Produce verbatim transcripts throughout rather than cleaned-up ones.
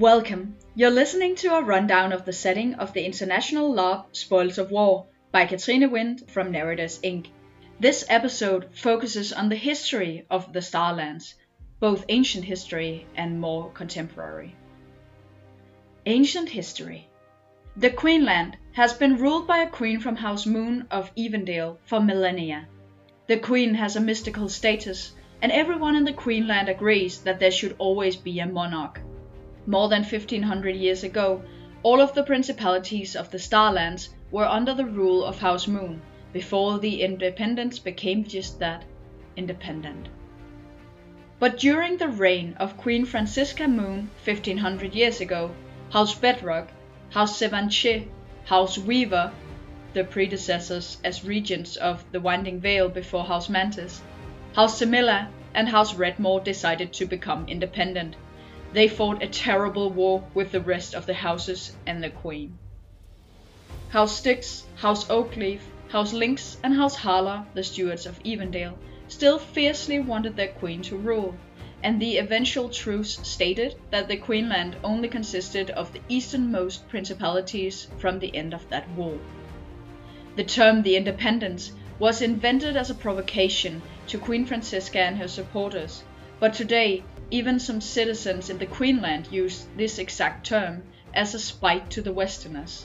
Welcome. You're listening to a rundown of the setting of the international law Spoils of War by Katrine Wind from Narrators Incorporated. This episode focuses on the history of the Starlands, both ancient history and more contemporary. Ancient history. The Queenland has been ruled by a queen from House Moon of Evendale for millennia. The queen has a mystical status, and everyone in the Queenland agrees that there should always be a monarch. More than fifteen hundred years ago, all of the principalities of the Starlands were under the rule of House Moon, before the independence became just that, independent. But during the reign of Queen Francisca Moon fifteen hundred years ago, House Bedrock, House Sevanche, House Weaver, the predecessors as regents of the Winding Vale before House Mantis, House Semilla and House Redmore decided to become independent. They fought a terrible war with the rest of the houses and the queen. House Styx, House Oakleaf, House Lynx and House Harla, the stewards of Evendale, still fiercely wanted their queen to rule, and the eventual truce stated that the Queenland only consisted of the easternmost principalities from the end of that war. The term the independence was invented as a provocation to Queen Francisca and her supporters, but today, even some citizens in the Queenland use this exact term as a spite to the Westerners.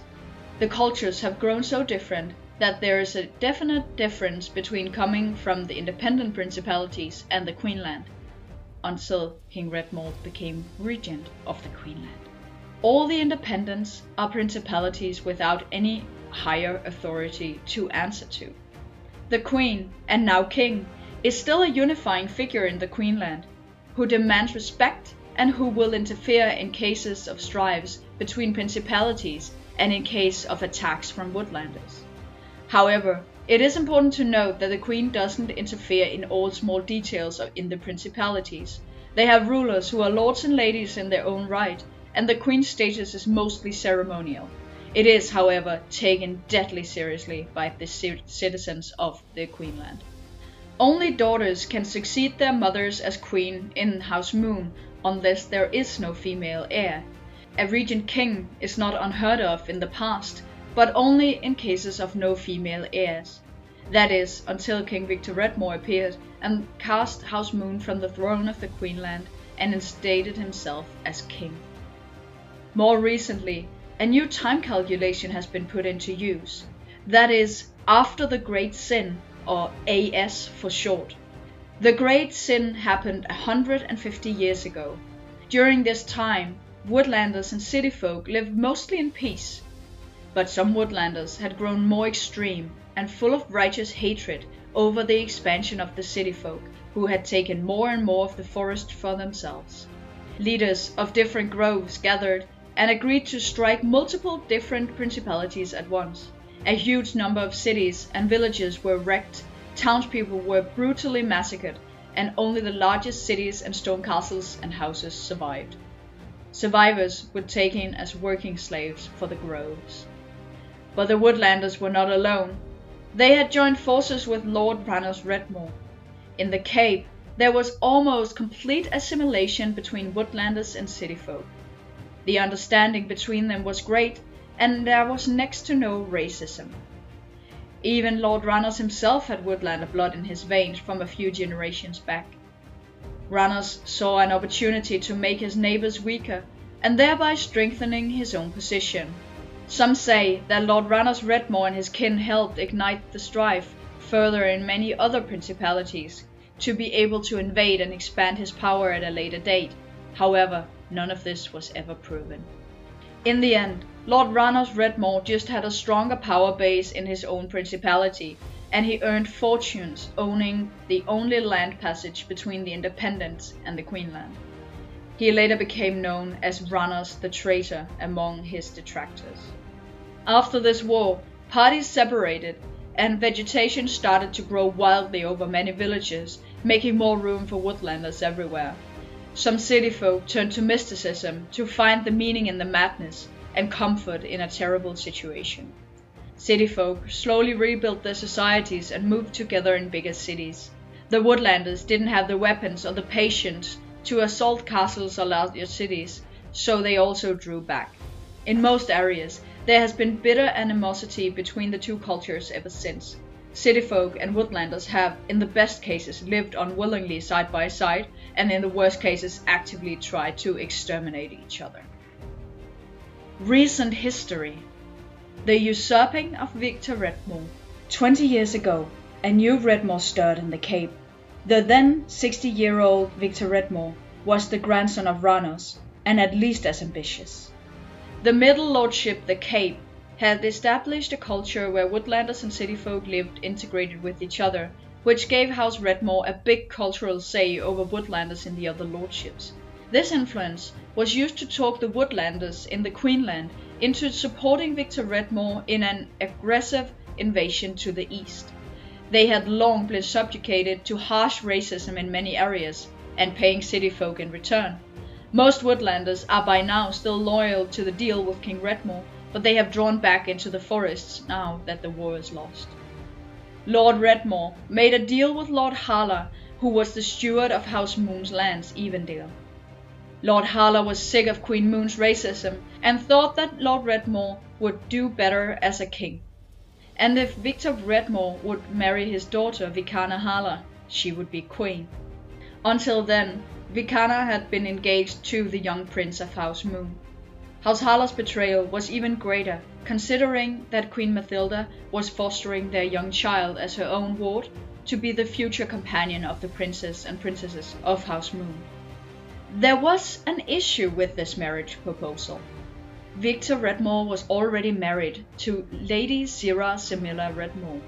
The cultures have grown so different that there is a definite difference between coming from the independent principalities and the Queenland, until King Redmore became regent of the Queenland. All the independents are principalities without any higher authority to answer to. The Queen, and now King, is still a unifying figure in the Queenland, who demands respect and who will interfere in cases of strifes between principalities and in case of attacks from woodlanders. However, it is important to note that the Queen doesn't interfere in all small details in the principalities. They have rulers who are lords and ladies in their own right, and the Queen's status is mostly ceremonial. It is, however, taken deadly seriously by the citizens of the Queenland. Only daughters can succeed their mothers as queen in House Moon, unless there is no female heir. A regent king is not unheard of in the past, but only in cases of no female heirs. That is, until King Victor Redmore appeared and cast House Moon from the throne of the Queenland and instated himself as king. More recently, a new time calculation has been put into use. That is, after the Great Sin, or A S for short. The Great Sin happened one hundred fifty years ago. During this time, woodlanders and city folk lived mostly in peace, but some woodlanders had grown more extreme and full of righteous hatred over the expansion of the city folk, who had taken more and more of the forest for themselves. Leaders of different groves gathered and agreed to strike multiple different principalities at once. A huge number of cities and villages were wrecked, townspeople were brutally massacred, and only the largest cities and stone castles and houses survived. Survivors were taken as working slaves for the groves. But the woodlanders were not alone. They had joined forces with Lord Rannos Redmore. In the Cape, there was almost complete assimilation between woodlanders and city folk. The understanding between them was great, and there was next to no racism. Even Lord Rannos himself had woodlander blood in his veins from a few generations back. Rannos saw an opportunity to make his neighbors weaker, and thereby strengthening his own position. Some say that Lord Rannos Redmore and his kin helped ignite the strife further in many other principalities, to be able to invade and expand his power at a later date. However, none of this was ever proven. In the end, Lord Rannos Redmore just had a stronger power base in his own principality, and he earned fortunes owning the only land passage between the independents and the Queenland. He later became known as Rannos the traitor among his detractors. After this war, parties separated, and vegetation started to grow wildly over many villages, making more room for woodlanders everywhere. Some city folk turned to mysticism to find the meaning in the madness and comfort in a terrible situation. City folk slowly rebuilt their societies and moved together in bigger cities. The woodlanders didn't have the weapons or the patience to assault castles or larger cities, so they also drew back. In most areas, there has been bitter animosity between the two cultures ever since. City folk and woodlanders have, in the best cases, lived unwillingly side by side, and in the worst cases, actively tried to exterminate each other. Recent history. The usurping of Victor Redmore. Twenty years ago, a new Redmore stirred in the Cape. The then sixty-year-old Victor Redmore was the grandson of Rannos, and at least as ambitious. The Middle Lordship, the Cape, had established a culture where woodlanders and city folk lived integrated with each other, which gave House Redmore a big cultural say over woodlanders in the other lordships. This influence was used to talk the woodlanders in the Queenland into supporting Victor Redmore in an aggressive invasion to the east. They had long been subjugated to harsh racism in many areas, and paying city folk in return. Most woodlanders are by now still loyal to the deal with King Redmore, but they have drawn back into the forests now that the war is lost. Lord Redmore made a deal with Lord Harla, who was the steward of House Moon's lands, Evendale. Lord Harla was sick of Queen Moon's racism and thought that Lord Redmore would do better as a king. And if Victor Redmore would marry his daughter, Vikana Harla, she would be queen. Until then, Vikana had been engaged to the young prince of House Moon. House Harla's betrayal was even greater, considering that Queen Mathilda was fostering their young child as her own ward to be the future companion of the princes and princesses of House Moon. There was an issue with this marriage proposal. Victor Redmore was already married to Lady Sira Semilla Redmore.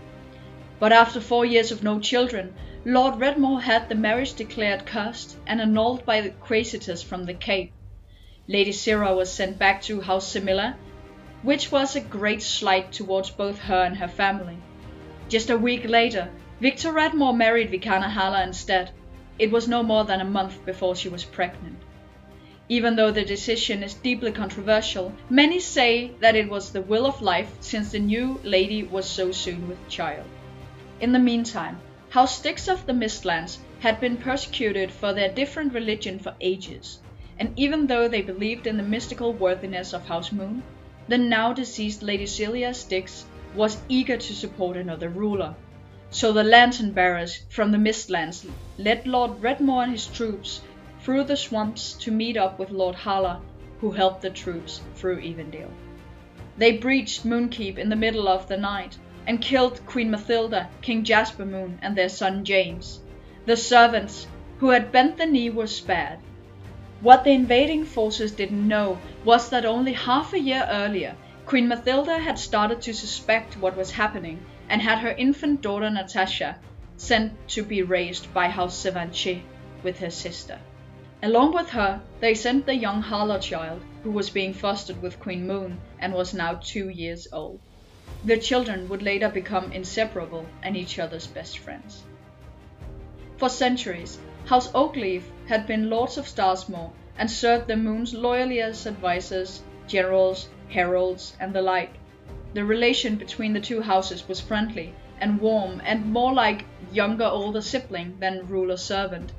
But after four years of no children, Lord Redmore had the marriage declared cursed and annulled by the Quaesitors from the Cape. Lady Sira was sent back to House Semilla, which was a great slight towards both her and her family. Just a week later, Victor Redmore married Vikana Harla instead. It was no more than a month before she was pregnant. Even though the decision is deeply controversial, many say that it was the will of life since the new lady was so soon with child. In the meantime, House Styx of the Mistlands had been persecuted for their different religion for ages, and even though they believed in the mystical worthiness of House Moon, the now deceased Lady Sira Styx was eager to support another ruler. So the lantern bearers from the Mistlands led Lord Redmore and his troops through the swamps to meet up with Lord Harla, who helped the troops through Evendale. They breached Moonkeep in the middle of the night, and killed Queen Mathilda, King Jasper Moon, and their son James. The servants, who had bent the knee, were spared. What the invading forces didn't know was that only half a year earlier, Queen Mathilda had started to suspect what was happening and had her infant daughter Natasha sent to be raised by House Sevanche with her sister. Along with her, they sent the young Harla child, who was being fostered with Queen Moon and was now two years old. The children would later become inseparable and each other's best friends. For centuries, House Oakleaf had been lords of Starsmoor and served the moons loyally as advisors, generals, heralds, and the like. The relation between the two houses was friendly and warm and more like younger-older sibling than ruler-servant.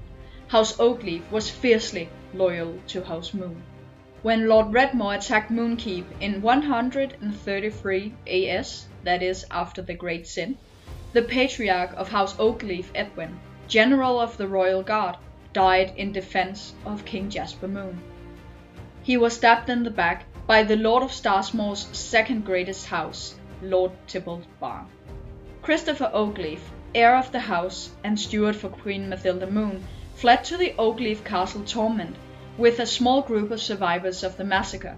House Oakleaf was fiercely loyal to House Moon. When Lord Redmore attacked Moonkeep in one hundred thirty-three A S, that is after the Great Sin, the patriarch of House Oakleaf, Edwin, general of the Royal Guard, died in defense of King Jasper Moon. He was stabbed in the back by the Lord of Starsmoor's second greatest house, Lord Tybalt Barn. Christopher Oakleaf, heir of the house and steward for Queen Mathilda Moon, fled to the Oakleaf Castle Torment, with a small group of survivors of the massacre.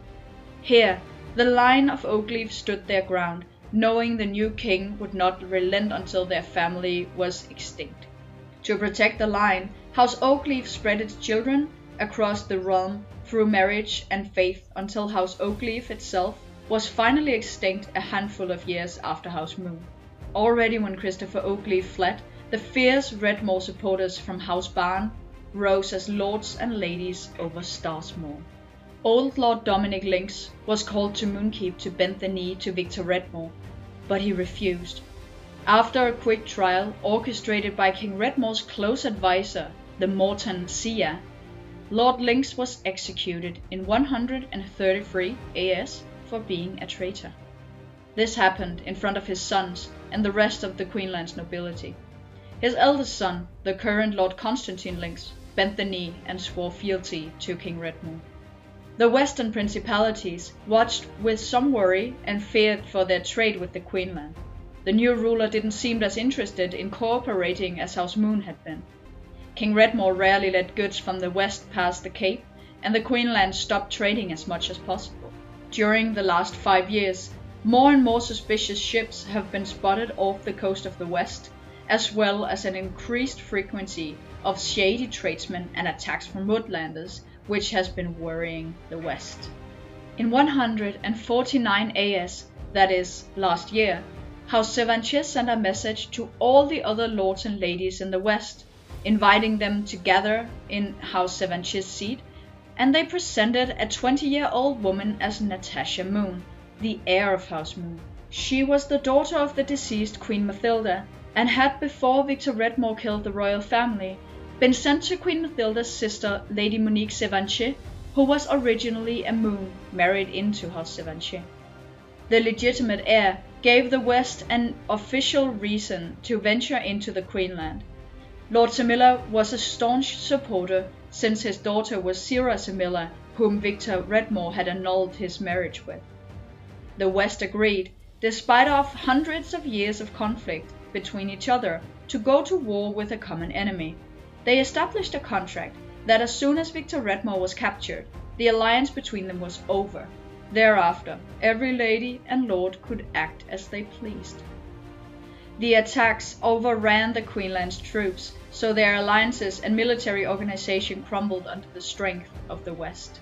Here, the line of Oakleaf stood their ground, knowing the new king would not relent until their family was extinct. To protect the line, House Oakleaf spread its children across the realm through marriage and faith until House Oakleaf itself was finally extinct a handful of years after House Moon. Already when Christopher Oakleaf fled, the fierce Redmore supporters from House Barn rose as lords and ladies over Starsmoor. Old Lord Dominic Lynx was called to Moonkeep to bend the knee to Victor Redmore, but he refused. After a quick trial orchestrated by King Redmore's close advisor, the Morton Sia, Lord Lynx was executed in one hundred thirty-three A S for being a traitor. This happened in front of his sons and the rest of the Queenland's nobility. His eldest son, the current Lord Constantine Lynx, bent the knee and swore fealty to King Redmore. The Western principalities watched with some worry and feared for their trade with the Queenland. The new ruler didn't seem as interested in cooperating as House Moon had been. King Redmore rarely let goods from the west pass the Cape, and the Queenland stopped trading as much as possible. During the last five years, more and more suspicious ships have been spotted off the coast of the west, as well as an increased frequency of shady tradesmen and attacks from woodlanders, which has been worrying the West. In one hundred forty-nine A S, that is, last year, House Sevanche sent a message to all the other lords and ladies in the West, inviting them to gather in House Sevanche's seat, and they presented a twenty-year-old woman as Natasha Moon, the heir of House Moon. She was the daughter of the deceased Queen Mathilda, and had, before Victor Redmore killed the royal family, been sent to Queen Mathilda's sister, Lady Monique Sevanche, who was originally a Moon married into House Sevanche. The legitimate heir gave the West an official reason to venture into the Queenland. Lord Semilla was a staunch supporter since his daughter was Sira Semilla, whom Victor Redmore had annulled his marriage with. The West agreed, despite of hundreds of years of conflict between each other, to go to war with a common enemy. They established a contract that as soon as Victor Redmore was captured, the alliance between them was over. Thereafter, every lady and lord could act as they pleased. The attacks overran the Queenland's troops, so their alliances and military organization crumbled under the strength of the West.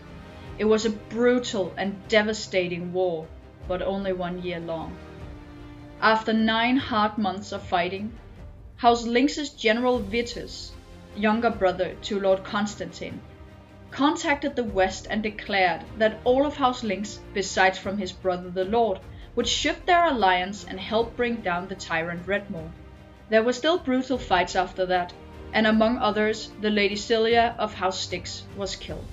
It was a brutal and devastating war, but only one year long. After nine hard months of fighting, House Lynx's General Vitus, younger brother to Lord Constantine, contacted the West and declared that all of House Lynx, besides from his brother the Lord, would shift their alliance and help bring down the tyrant Redmore. There were still brutal fights after that, and among others, the Lady Sira of House Styx was killed.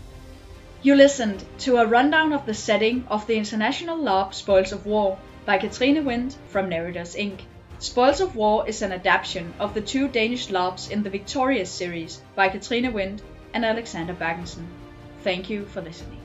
You listened to a rundown of the setting of the international love Spoils of War by Katrine Wind from Narrators Incorporated. Spoils of War is an adaptation of the two Danish L A R Ps in the Victorious series by Katrine Wind and Alexander Baggensen. Thank you for listening.